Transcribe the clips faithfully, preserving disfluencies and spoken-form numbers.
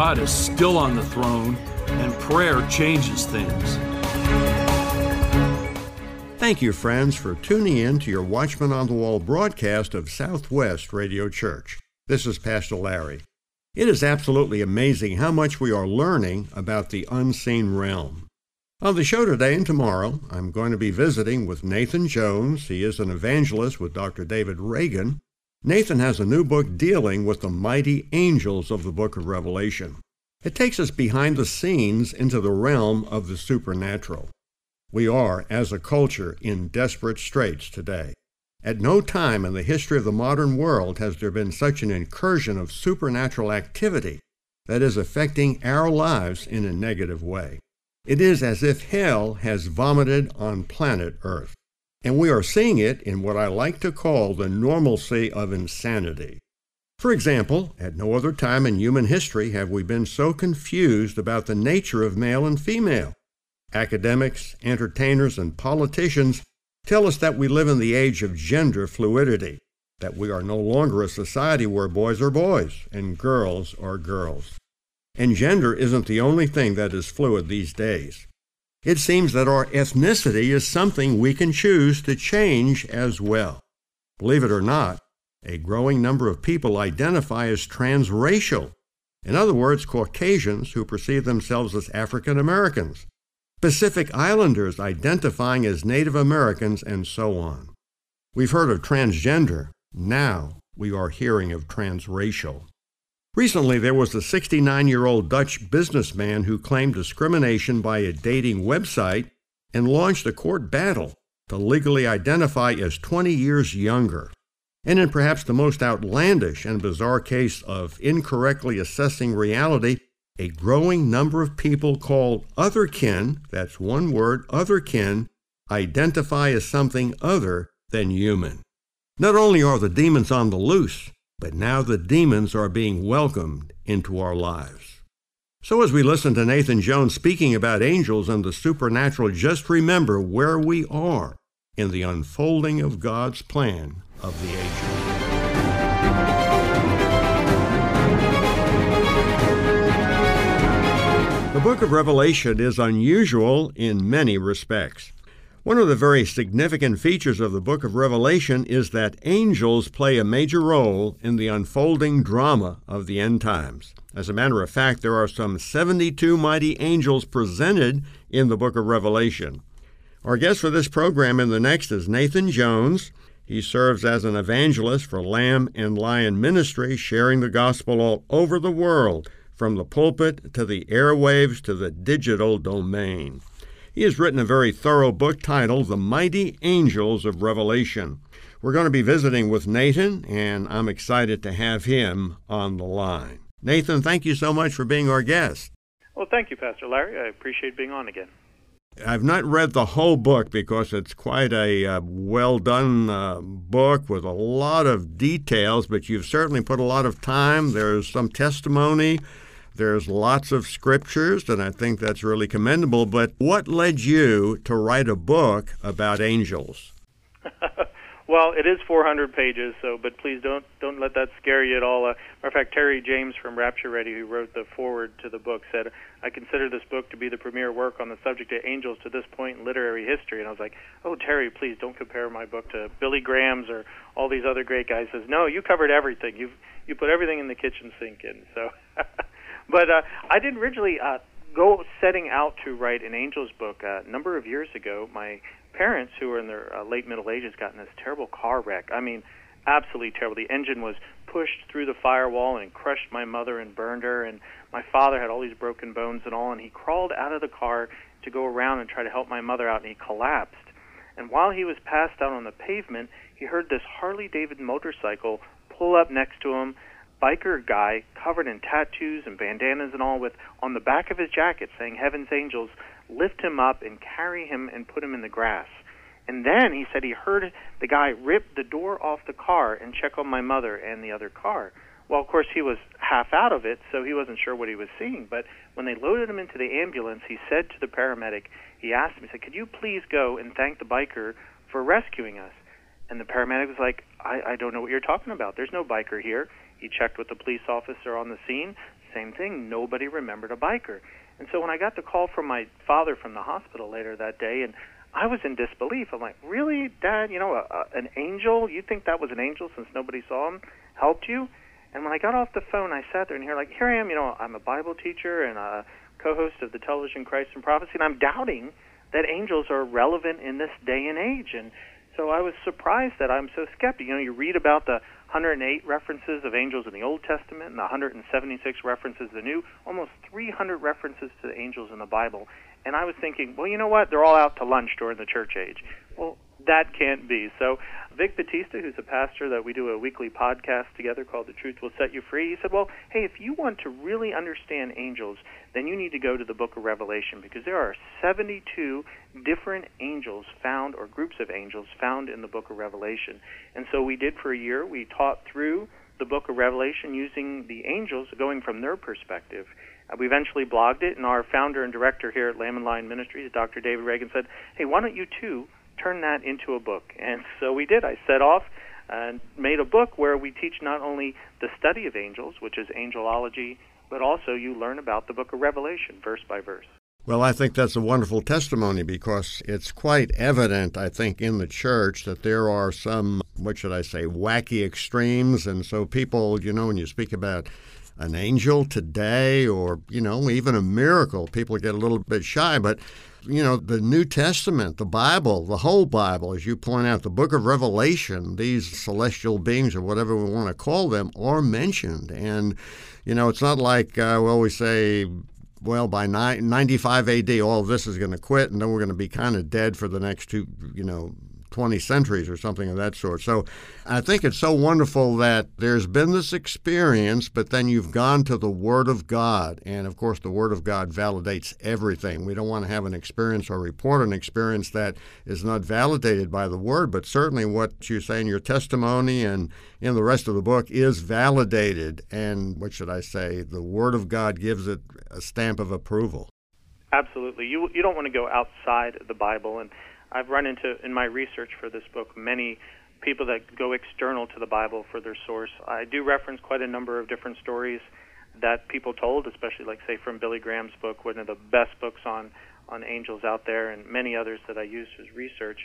God is still on the throne, and prayer changes things. Thank you, friends, for tuning in to your Watchman on the Wall broadcast of Southwest Radio Church. This is Pastor Larry. It is absolutely amazing how much we are learning about the unseen realm. On the show today and tomorrow, I'm going to be visiting with Nathan Jones. He is an evangelist with Doctor David Reagan. Nathan has a new book dealing with the mighty angels of the book of Revelation. It takes us behind the scenes into the realm of the supernatural. We are, as a culture, in desperate straits today. At no time in the history of the modern world has there been such an incursion of supernatural activity that is affecting our lives in a negative way. It is as if hell has vomited on planet Earth. And we are seeing it in what I like to call the normalcy of insanity. For example, at no other time in human history have we been so confused about the nature of male and female. Academics, entertainers, and politicians tell us that we live in the age of gender fluidity, that we are no longer a society where boys are boys and girls are girls. And gender isn't the only thing that is fluid these days. It seems that our ethnicity is something we can choose to change as well. Believe it or not, a growing number of people identify as transracial. In other words, Caucasians who perceive themselves as African Americans, Pacific Islanders identifying as Native Americans, and so on. We've heard of transgender. Now we are hearing of transracial. Recently, there was a sixty-nine-year-old Dutch businessman who claimed discrimination by a dating website and launched a court battle to legally identify as twenty years younger. And in perhaps the most outlandish and bizarre case of incorrectly assessing reality, a growing number of people called otherkin, that's one word, otherkin, identify as something other than human. Not only are the demons on the loose, but now the demons are being welcomed into our lives. So as we listen to Nathan Jones speaking about angels and the supernatural, just remember where we are in the unfolding of God's plan of the ages. The book of Revelation is unusual in many respects. One of the very significant features of the book of Revelation is that angels play a major role in the unfolding drama of the end times. As a matter of fact, there are some seventy-two mighty angels presented in the book of Revelation. Our guest for this program and the next is Nathan Jones. He serves as an evangelist for Lamb and Lion Ministries, sharing the gospel all over the world, from the pulpit to the airwaves to the digital domain. He has written a very thorough book titled The Mighty Angels of Revelation. We're going to be visiting with Nathan, and I'm excited to have him on the line. Nathan, thank you so much for being our guest. Well, thank you, Pastor Larry. I appreciate being on again. I've not read the whole book because it's quite a uh, well-done uh, book with a lot of details, but you've certainly put a lot of time. There's some testimony. There's lots of scriptures, and I think that's really commendable. But what led you to write a book about angels? Well, it is four hundred pages, so but please don't don't let that scare you at all. Uh, matter of fact, Terry James from Rapture Ready, who wrote the foreword to the book, said, "I consider this book to be the premier work on the subject of angels to this point in literary history." And I was like, "Oh, Terry, please don't compare my book to Billy Graham's or all these other great guys." He says, "No, you covered everything. You you put everything in the kitchen sink in." So. But uh, I didn't originally uh, go setting out to write an angels book. Uh, a number of years ago, my parents, who were in their uh, late Middle Ages, got in this terrible car wreck. I mean, absolutely terrible. The engine was pushed through the firewall and crushed my mother and burned her. And my father had all these broken bones and all, and he crawled out of the car to go around and try to help my mother out, and he collapsed. And while he was passed out on the pavement, he heard this Harley Davidson motorcycle pull up next to him, biker guy covered in tattoos and bandanas and all, with on the back of his jacket saying, "Heaven's angels, lift him up and carry him and put him in the grass." And then he said he heard the guy rip the door off the car and check on my mother and the other car. Well, of course, he was half out of it, so he wasn't sure what he was seeing. But when they loaded him into the ambulance, he said to the paramedic, he asked him, he said, "Could you please go and thank the biker for rescuing us?" And the paramedic was like, I, I don't know what you're talking about. There's no biker here. He checked with the police officer on the scene, same thing. Nobody remembered a biker. And so when I got the call from my father from the hospital later that day, and I was in disbelief. I'm like, really, Dad? You know, a, a, an angel? You think that was an angel since nobody saw him? Helped you? And when I got off the phone, I sat there and here, like, here I am. You know, I'm a Bible teacher and a co-host of the television Christ and Prophecy, and I'm doubting that angels are relevant in this day and age. And so I was surprised that I'm so skeptical. You know, you read about the one hundred eight references of angels in the Old Testament and the one hundred seventy-six references in the New, almost three hundred references to the angels in the Bible. And I was thinking, well, you know what? They're all out to lunch during the church age. Well, that can't be. So Vic Batista, who's a pastor that we do a weekly podcast together called The Truth Will Set You Free, he said, well, hey, if you want to really understand angels, then you need to go to the book of Revelation, because there are seventy-two different angels found, or groups of angels found, in the book of Revelation. And so we did for a year. We taught through the book of Revelation using the angels, going from their perspective. We eventually blogged it, and our founder and director here at Lamb and Lion Ministries, Doctor David Reagan, said, hey, why don't you two turn that into a book? And so we did. I set off and made a book where we teach not only the study of angels, which is angelology, but also you learn about the book of Revelation verse by verse. Well, I think that's a wonderful testimony, because it's quite evident, I think, in the church that there are some, what should I say, wacky extremes. And so people, you know, when you speak about an angel today, or, you know, even a miracle, people get a little bit shy. But, you know, the New Testament, the Bible, the whole Bible, as you point out, the book of Revelation, these celestial beings, or whatever we want to call them, are mentioned. And, you know, it's not like, uh, well, we say, well, by ninety-five A D, all of this is going to quit, and then we're going to be kind of dead for the next two, you know, twenty centuries or something of that sort. So I think it's so wonderful that there's been this experience, but then you've gone to the Word of God. And of course, the Word of God validates everything. We don't want to have an experience or report an experience that is not validated by the Word, but certainly what you say in your testimony and in the rest of the book is validated. And what should I say? The Word of God gives it a stamp of approval. Absolutely. You, you don't want to go outside the Bible. And I've run into, in my research for this book, many people that go external to the Bible for their source. I do reference quite a number of different stories that people told, especially, like, say, from Billy Graham's book, one of the best books on, on angels out there, and many others that I used as research.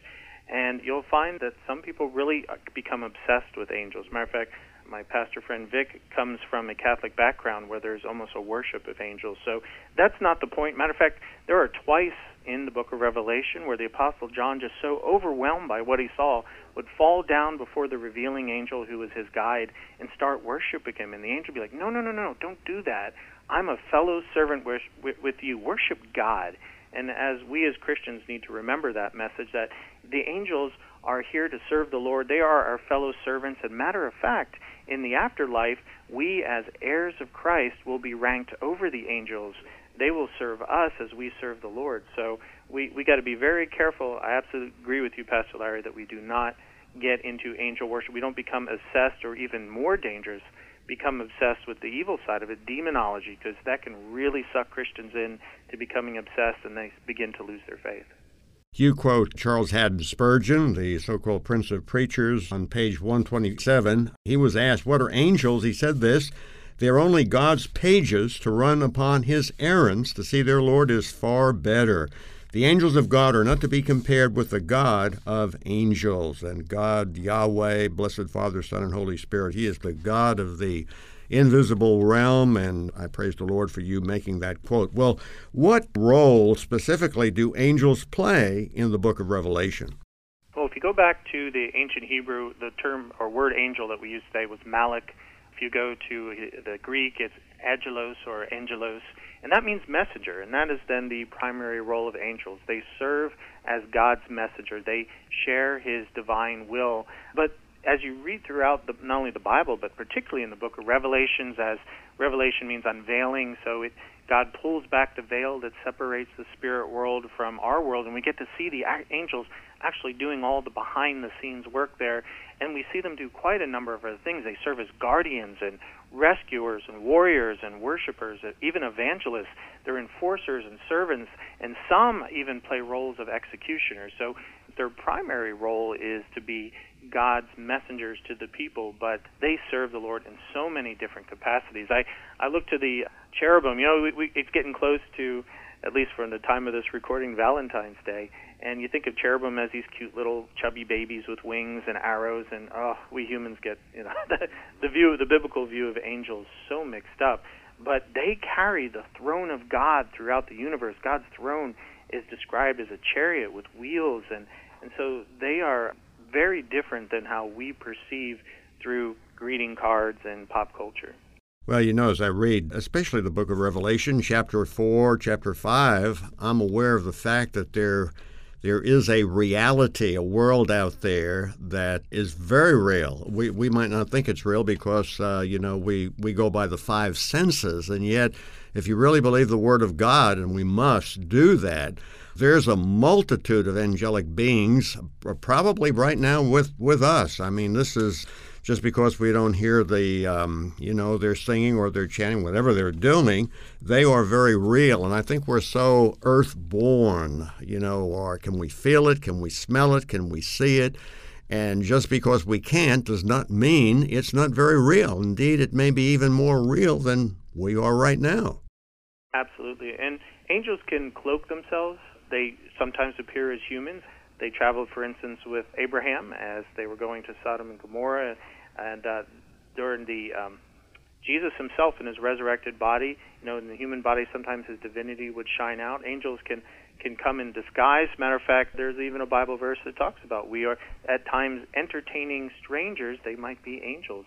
And you'll find that some people really become obsessed with angels. Matter of fact, my pastor friend Vic comes from a Catholic background where there's almost a worship of angels. So that's not the point. Matter of fact, there are twice in the book of Revelation where the Apostle John, just so overwhelmed by what he saw, would fall down before the revealing angel who was his guide and start worshiping him. And the angel would be like, no, no, no, no, don't do that. I'm a fellow servant with you. Worship God. And as we as Christians need to remember that message, that the angels are here to serve the Lord. They are our fellow servants. And matter of fact, in the afterlife, we as heirs of Christ will be ranked over the angels. They will serve us as we serve the Lord. So we we got to be very careful. I absolutely agree with you, Pastor Larry, that we do not get into angel worship. We don't become obsessed, or even more dangerous, become obsessed with the evil side of it, demonology, because that can really suck Christians in to becoming obsessed, and they begin to lose their faith. You quote Charles Haddon Spurgeon, the so-called Prince of Preachers, on page one twenty-seven. He was asked, what are angels? He said this, they're only God's pages to run upon his errands to see their Lord is far better. The angels of God are not to be compared with the God of angels. And God, Yahweh, blessed Father, Son, and Holy Spirit, he is the God of the invisible realm, and I praise the Lord for you making that quote. Well, what role specifically do angels play in the book of Revelation? Well, if you go back to the ancient Hebrew, the term or word angel that we use today was malach. If you go to the Greek, it's angelos or angelos, and that means messenger, and that is then the primary role of angels. They serve as God's messenger. They share his divine will. But as you read throughout the, not only the Bible, but particularly in the book of Revelations, as revelation means unveiling, so it, God pulls back the veil that separates the spirit world from our world, and we get to see the angels actually doing all the behind-the-scenes work there, and we see them do quite a number of other things. They serve as guardians and rescuers and warriors and worshipers, even evangelists. They're enforcers and servants, and some even play roles of executioners. So their primary role is to be God's messengers to the people, but they serve the Lord in so many different capacities. I, I look to the cherubim. You know, we, we, it's getting close to, at least from the time of this recording, Valentine's Day, and you think of cherubim as these cute little chubby babies with wings and arrows, and oh, we humans get, you know, the, the view, the biblical view of angels so mixed up. But they carry the throne of God throughout the universe. God's throne is described as a chariot with wheels, and, and so they are very different than how we perceive through greeting cards and pop culture. Well, you know, as I read, especially the book of Revelation, chapter four, chapter five, I'm aware of the fact that there, there is a reality, a world out there that is very real. We we might not think it's real because, uh, you know, we, we go by the five senses, and yet if you really believe the Word of God, and we must do that, there's a multitude of angelic beings probably right now with, with us. I mean, this is... Just because we don't hear the, um, you know, they're singing or they're chanting, whatever they're doing, they are very real. And I think we're so earth-born, you know, or can we feel it? Can we smell it? Can we see it? And just because we can't does not mean it's not very real. Indeed, it may be even more real than we are right now. Absolutely. And angels can cloak themselves. They sometimes appear as humans. They traveled, for instance, with Abraham as they were going to Sodom and Gomorrah. And uh, during the um, Jesus himself in his resurrected body, you know, in the human body, sometimes his divinity would shine out. Angels can, can come in disguise. Matter of fact, there's even a Bible verse that talks about we are at times entertaining strangers. They might be angels.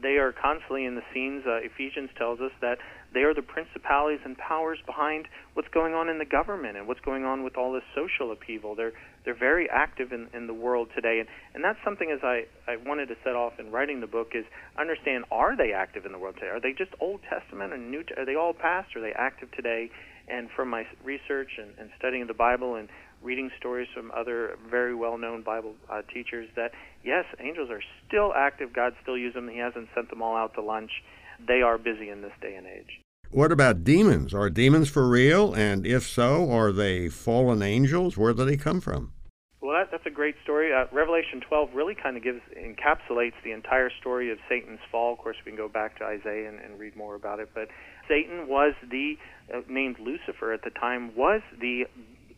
They are constantly in the scenes. Uh, Ephesians tells us that they are the principalities and powers behind what's going on in the government and what's going on with all this social upheaval. They're they're very active in, in the world today. And, and that's something as I, I wanted to set off in writing the book is understand, are they active in the world today? Are they just Old Testament or New? Are they all past? Are they active today? And from my research and, and studying the Bible and reading stories from other very well-known Bible uh, teachers that, yes, angels are still active. God still uses them. He hasn't sent them all out to lunch. They are busy in this day and age. What about demons? Are demons for real? And if so, are they fallen angels? Where do they come from? Well, that, that's a great story. Uh, Revelation twelve really kind of gives, encapsulates the entire story of Satan's fall. Of course, we can go back to Isaiah and, and read more about it. But Satan was the, uh, named Lucifer at the time, was the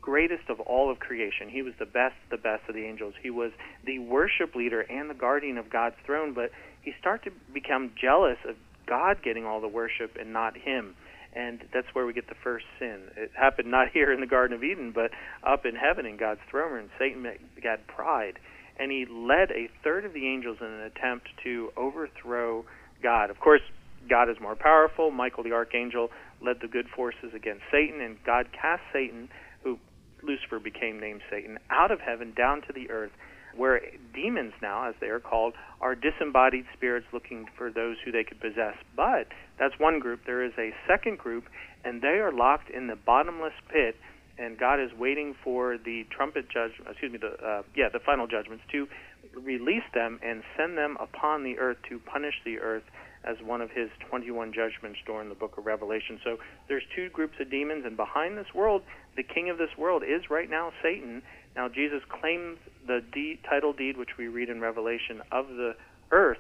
greatest of all of creation. He was the best, the best of the angels. He was the worship leader and the guardian of God's throne, but he started to become jealous of God getting all the worship and not him. And that's where we get the first sin. It happened not here in the Garden of Eden, but up in heaven in God's throne room. Satan got pride, and he led a third of the angels in an attempt to overthrow God. Of course, God is more powerful. Michael the archangel led the good forces against Satan, and God cast Satan, who Lucifer became named Satan, out of heaven down to the earth, where demons now, as they are called, are disembodied spirits looking for those who they could possess. But that's one group. There is a second group, and they are locked in the bottomless pit, and God is waiting for the trumpet judgment, excuse me, the uh, yeah, the final judgments to release them and send them upon the earth to punish the earth as one of his twenty-one judgments during the book of Revelation. So there's two groups of demons, and behind this world, the king of this world is right now Satan. Now Jesus claims the deed, title deed, which we read in Revelation, of the earth,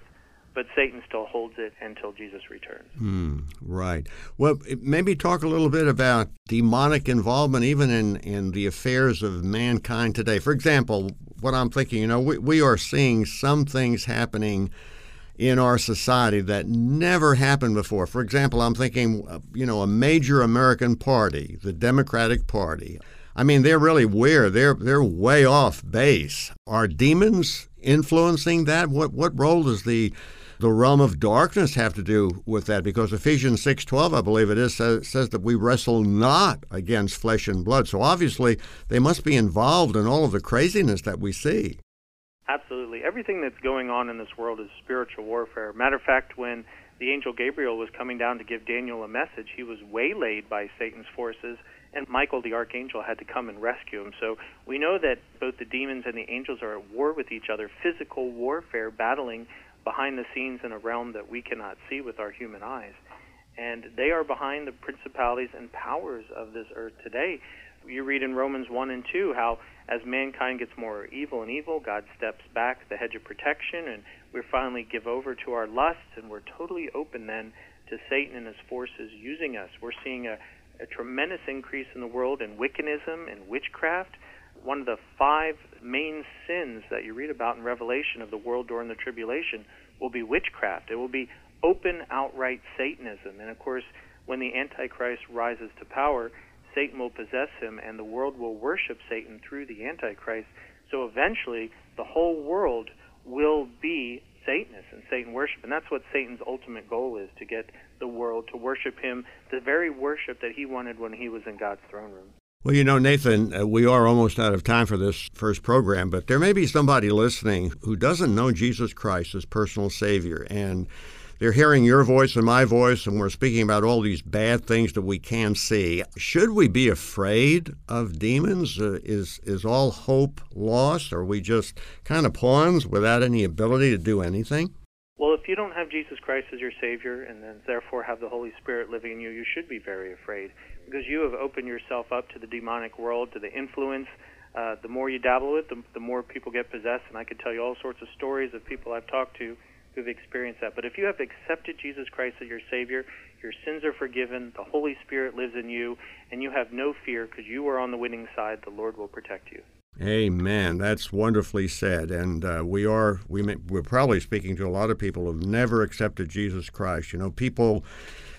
but Satan still holds it until Jesus returns. Hmm, right. Well, maybe talk a little bit about demonic involvement even in, in the affairs of mankind today. For example, what I'm thinking, you know, we, we are seeing some things happening in our society that never happened before. For example, I'm thinking, you know, a major American party, the Democratic Party. I mean, they're really weird. They're they're way off base. Are demons influencing that? What what role does the the realm of darkness have to do with that? Because Ephesians six twelve, I believe it is, says, says that we wrestle not against flesh and blood. So obviously, they must be involved in all of the craziness that we see. Absolutely. Everything that's going on in this world is spiritual warfare. Matter of fact, when the angel Gabriel was coming down to give Daniel a message, he was waylaid by Satan's forces, and Michael the archangel had to come and rescue him. So we know that both the demons and the angels are at war with each other, physical warfare, battling behind the scenes in a realm that we cannot see with our human eyes. And they are behind the principalities and powers of this earth today. You read in Romans one and two how as mankind gets more evil and evil, God steps back the hedge of protection, and we finally give over to our lusts, and we're totally open then to Satan and his forces using us. We're seeing a, a tremendous increase in the world in Wiccanism and witchcraft. One of the five main sins that you read about in Revelation of the world during the tribulation will be witchcraft. It will be open, outright Satanism. And of course, when the Antichrist rises to power, Satan will possess him, and the world will worship Satan through the Antichrist. So eventually, the whole world will be Satanist and Satan worship. And that's what Satan's ultimate goal is, to get the world to worship him, the very worship that he wanted when he was in God's throne room. Well, you know, Nathan, uh, we are almost out of time for this first program, but there may be somebody listening who doesn't know Jesus Christ as personal Savior, and they're hearing your voice and my voice, and we're speaking about all these bad things that we can see. Should we be afraid of demons? Uh, is is all hope lost? Are we just kind of pawns without any ability to do anything? Well, if you don't have Jesus Christ as your Savior and then therefore have the Holy Spirit living in you, you should be very afraid, because you have opened yourself up to the demonic world, to the influence. Uh, the more you dabble with it, the, the more people get possessed, and I could tell you all sorts of stories of people I've talked to who've experienced that. But if you have accepted Jesus Christ as your Savior, your sins are forgiven, the Holy Spirit lives in you, and you have no fear because you are on the winning side. The Lord will protect you. Amen. That's wonderfully said. And uh, we are, we may, we're probably speaking to a lot of people who've never accepted Jesus Christ. You know, people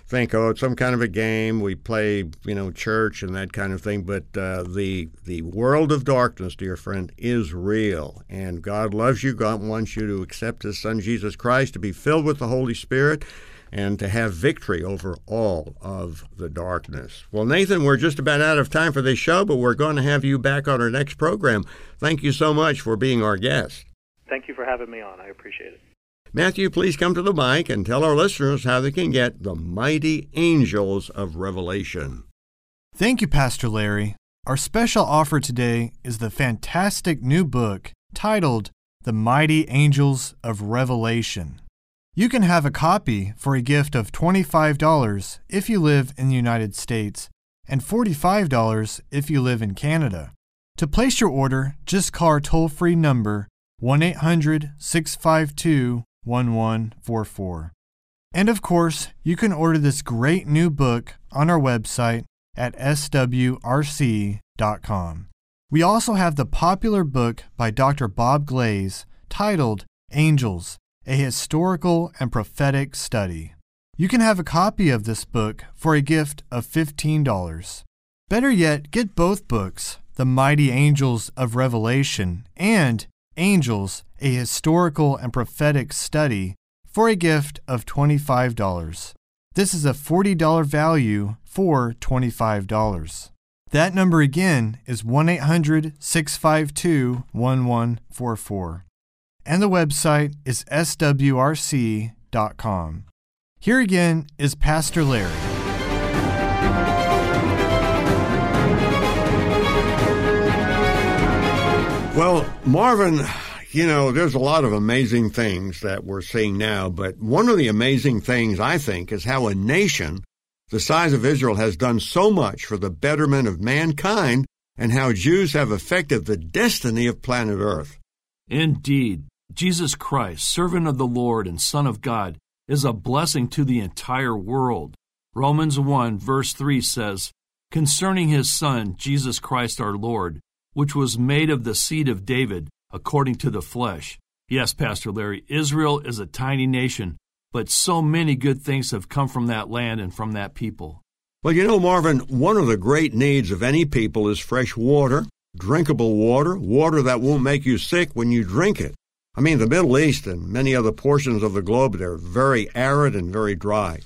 think, oh, it's some kind of a game, we play, you know, church and that kind of thing, but uh, the the world of darkness, dear friend, is real, and God loves you. God wants you to accept His Son, Jesus Christ, to be filled with the Holy Spirit, and to have victory over all of the darkness. Well, Nathan, we're just about out of time for this show, but we're going to have you back on our next program. Thank you so much for being our guest. Thank you for having me on. I appreciate it. Matthew, please come to the mic and tell our listeners how they can get The Mighty Angels of Revelation. Thank you, Pastor Larry. Our special offer today is the fantastic new book titled The Mighty Angels of Revelation. You can have a copy for a gift of twenty-five dollars if you live in the United States and forty-five dollars if you live in Canada. To place your order, just call our toll-free number one eight hundred, six five two, one one four four. And of course, you can order this great new book on our website at S W R C dot com. We also have the popular book by Doctor Bob Glaze titled Angels, A Historical and Prophetic Study. You can have a copy of this book for a gift of fifteen dollars. Better yet, get both books, The Mighty Angels of Revelation and Angels, A Historical and Prophetic Study, for a gift of twenty-five dollars. This is a forty dollars value for twenty-five dollars. That number again is one eight hundred, six five two, one one four four. And the website is S W R C dot com. Here again is Pastor Larry. Well, Marvin, you know, there's a lot of amazing things that we're seeing now, but one of the amazing things, I think, is how a nation the size of Israel has done so much for the betterment of mankind, and how Jews have affected the destiny of planet Earth. Indeed, Jesus Christ, servant of the Lord and Son of God, is a blessing to the entire world. Romans one, verse three says, "Concerning his Son, Jesus Christ our Lord, which was made of the seed of David, according to the flesh." Yes, Pastor Larry, Israel is a tiny nation, but so many good things have come from that land and from that people. Well, you know, Marvin, one of the great needs of any people is fresh water. Drinkable water, water that won't make you sick when you drink it. I mean, the Middle East and many other portions of the globe, they're very arid and very dry.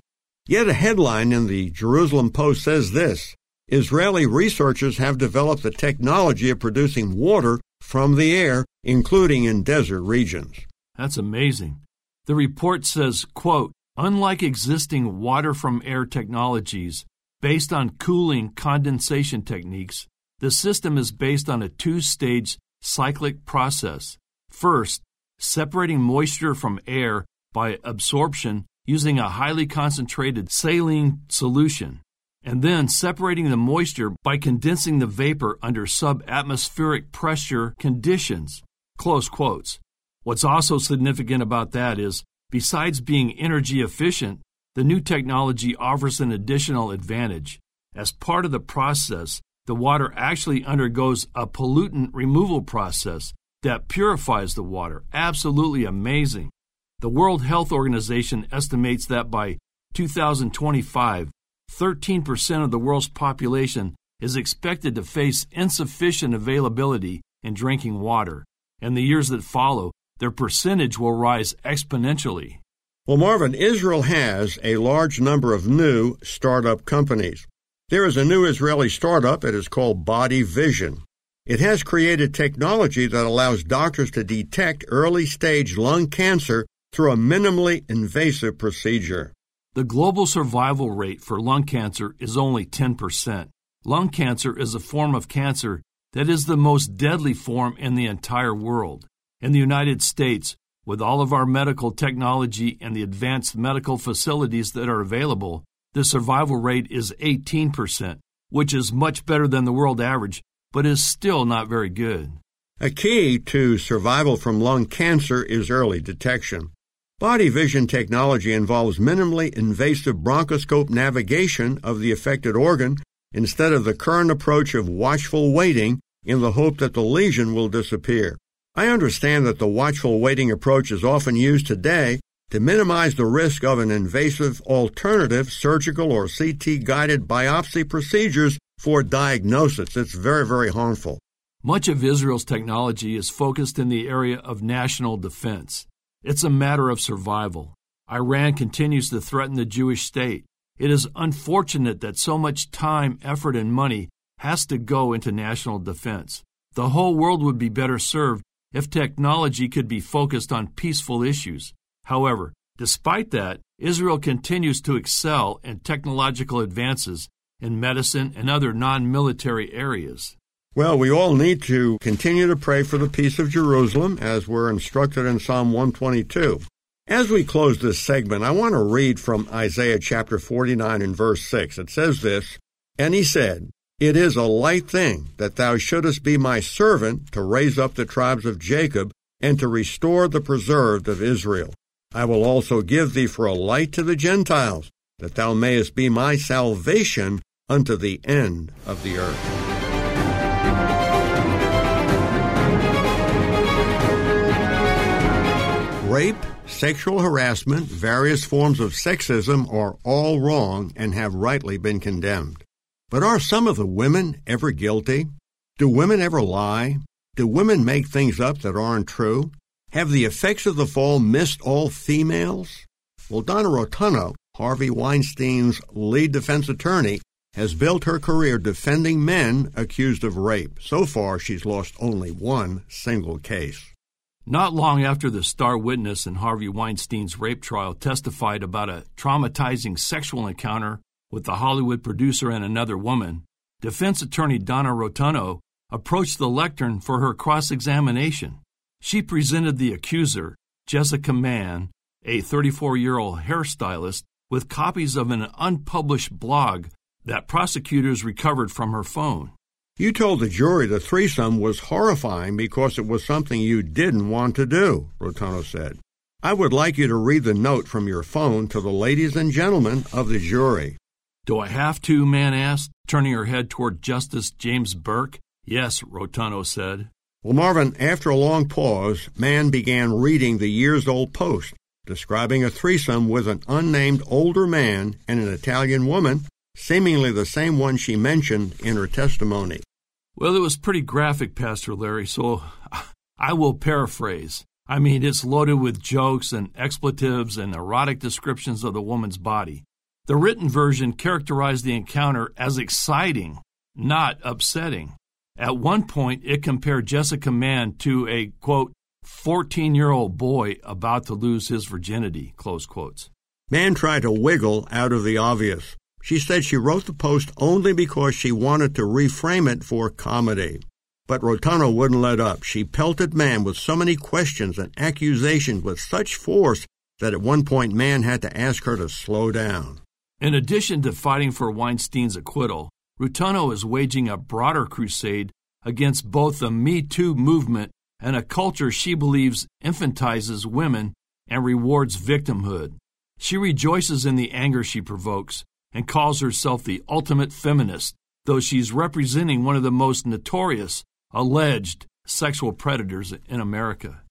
Yet a headline in the Jerusalem Post says this: Israeli researchers have developed the technology of producing water from the air, including in desert regions. That's amazing. The report says, quote, "Unlike existing water from air technologies based on cooling condensation techniques, the system is based on a two-stage cyclic process. First, separating moisture from air by absorption using a highly concentrated saline solution. and then separating the moisture by condensing the vapor under sub-atmospheric pressure conditions, close quotes. What's also significant about that is, besides being energy efficient, the new technology offers an additional advantage. As part of the process, the water actually undergoes a pollutant removal process that purifies the water. Absolutely amazing. The World Health Organization estimates that by two thousand twenty-five, thirteen percent of the world's population is expected to face insufficient availability in drinking water. In the years that follow, their percentage will rise exponentially. Well, Marvin, Israel has a large number of new startup companies. There is a new Israeli startup. It is called Body Vision. It has created technology that allows doctors to detect early-stage lung cancer through a minimally invasive procedure. The global survival rate for lung cancer is only ten percent. Lung cancer is a form of cancer that is the most deadly form in the entire world. In the United States, with all of our medical technology and the advanced medical facilities that are available, the survival rate is eighteen percent, which is much better than the world average, but is still not very good. A key to survival from lung cancer is early detection. Body vision technology involves minimally invasive bronchoscope navigation of the affected organ instead of the current approach of watchful waiting in the hope that the lesion will disappear. I understand that the watchful waiting approach is often used today to minimize the risk of an invasive alternative surgical or C T-guided biopsy procedures for diagnosis. It's very, very harmful. Much of Israel's technology is focused in the area of national defense. It's a matter of survival. Iran continues to threaten the Jewish state. It is unfortunate that so much time, effort, and money has to go into national defense. The whole world would be better served if technology could be focused on peaceful issues. However, despite that, Israel continues to excel in technological advances in medicine and other non-military areas. Well, we all need to continue to pray for the peace of Jerusalem, as we're instructed in Psalm one twenty-two. As we close this segment, I want to read from Isaiah chapter forty-nine and verse six. It says this, "And he said, It is a light thing that thou shouldest be my servant to raise up the tribes of Jacob and to restore the preserved of Israel. I will also give thee for a light to the Gentiles, that thou mayest be my salvation unto the end of the earth." Rape, sexual harassment, various forms of sexism are all wrong and have rightly been condemned. But are some of the women ever guilty? Do women ever lie? Do women make things up that aren't true? Have the effects of the fall missed all females? Well, Donna Rotunno, Harvey Weinstein's lead defense attorney, has built her career defending men accused of rape. So far, she's lost only one single case. Not long after the star witness in Harvey Weinstein's rape trial testified about a traumatizing sexual encounter with the Hollywood producer and another woman, defense attorney Donna Rotunno approached the lectern for her cross-examination. She presented the accuser, Jessica Mann, a thirty-four-year-old hairstylist, with copies of an unpublished blog that prosecutors recovered from her phone. You told the jury the threesome was horrifying because it was something you didn't want to do, Rotunno said. I would like you to read the note from your phone to the ladies and gentlemen of the jury. Do I have to? Mann asked, turning her head toward Justice James Burke. Yes, Rotunno said. Well, Marvin, after a long pause, Mann began reading the years-old post, describing a threesome with an unnamed older man and an Italian woman, seemingly the same one she mentioned in her testimony. Well, it was pretty graphic, Pastor Larry, so I will paraphrase. I mean, it's loaded with jokes and expletives and erotic descriptions of the woman's body. The written version characterized the encounter as exciting, not upsetting. At one point, it compared Jessica Mann to a, quote, fourteen-year-old boy about to lose his virginity, close quotes. Mann tried to wiggle out of the obvious. She said she wrote the post only because she wanted to reframe it for comedy. But Rotunno wouldn't let up. She pelted Mann with so many questions and accusations with such force that at one point Mann had to ask her to slow down. In addition to fighting for Weinstein's acquittal, Rotunno is waging a broader crusade against both the Me Too movement and a culture she believes infantizes women and rewards victimhood. She rejoices in the anger she provokes and calls herself the ultimate feminist, though she's representing one of the most notorious, alleged sexual predators in America.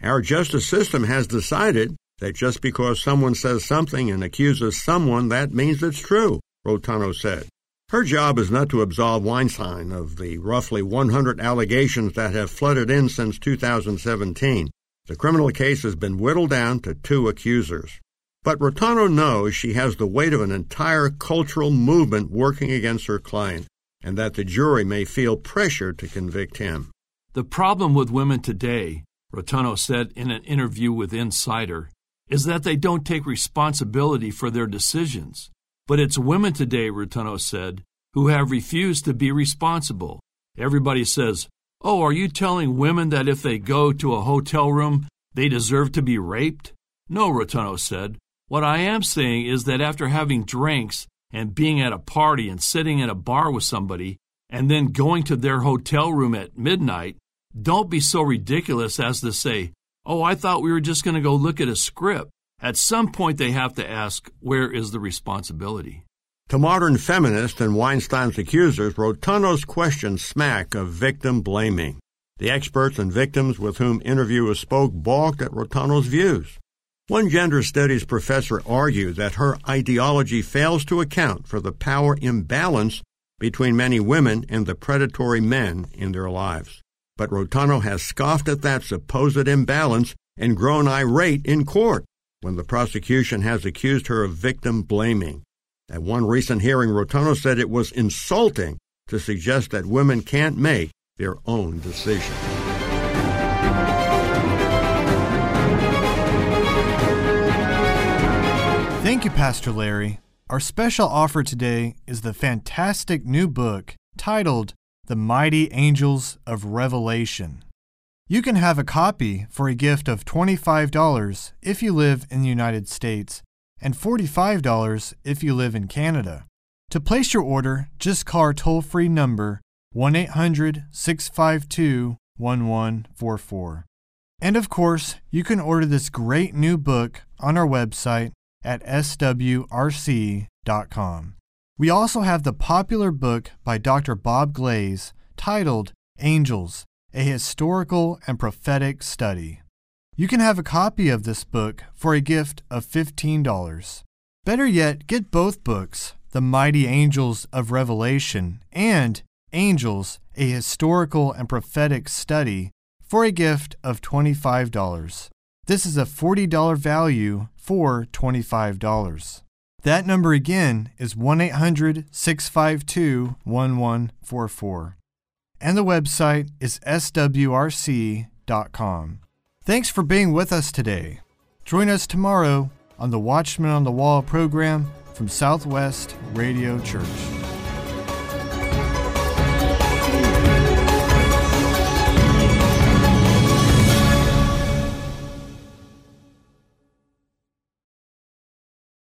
Our justice system has decided that just because someone says something and accuses someone, that means it's true, Rotunno said. Her job is not to absolve Weinstein of the roughly one hundred allegations that have flooded in since two thousand seventeen. The criminal case has been whittled down to two accusers. But Rotunno knows she has the weight of an entire cultural movement working against her client, and that the jury may feel pressure to convict him. The problem with women today, Rotunno said in an interview with Insider, is that they don't take responsibility for their decisions. But it's women today, Rotunno said, who have refused to be responsible. Everybody says, oh, are you telling women that if they go to a hotel room, they deserve to be raped? No, Rotunno said. What I am saying is that after having drinks and being at a party and sitting at a bar with somebody and then going to their hotel room at midnight, don't be so ridiculous as to say, oh, I thought we were just going to go look at a script. At some point, they have to ask, where is the responsibility? To modern feminists and Weinstein's accusers, Rotunno's questions smack of victim blaming. The experts and victims with whom interviewers spoke balked at Rotunno's views. One gender studies professor argued that her ideology fails to account for the power imbalance between many women and the predatory men in their lives. But Rotunno has scoffed at that supposed imbalance and grown irate in court when the prosecution has accused her of victim blaming. At one recent hearing, Rotunno said it was insulting to suggest that women can't make their own decisions. Thank you, Pastor Larry. Our special offer today is the fantastic new book titled The Mighty Angels of Revelation. You can have a copy for a gift of twenty-five dollars if you live in the United States and forty-five dollars if you live in Canada. To place your order, just call our toll-free number one eight hundred, six five two, one one four four. And of course, you can order this great new book on our website at S W R C dot com. We also have the popular book by Doctor Bob Glaze titled Angels, A Historical and Prophetic Study. You can have a copy of this book for a gift of fifteen dollars. Better yet, get both books, The Mighty Angels of Revelation and Angels, A Historical and Prophetic Study, for a gift of twenty-five dollars. This is a forty dollars value for twenty-five dollars. That number again is one eight hundred, six five two, one one four four. And the website is S W R C dot com. Thanks for being with us today. Join us tomorrow on the Watchman on the Wall program from Southwest Radio Church.